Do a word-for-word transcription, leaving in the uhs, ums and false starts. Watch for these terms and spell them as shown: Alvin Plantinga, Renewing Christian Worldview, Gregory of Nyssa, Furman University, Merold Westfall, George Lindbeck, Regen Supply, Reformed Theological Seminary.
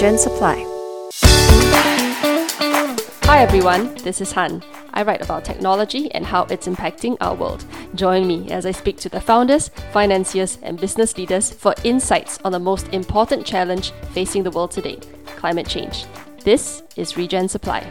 Regen Supply. Hi everyone, this is Han. I write about technology and how it's impacting our world. Join me as I speak to the founders, financiers and business leaders for insights on the most important challenge facing the world today, climate change. This is Regen Supply.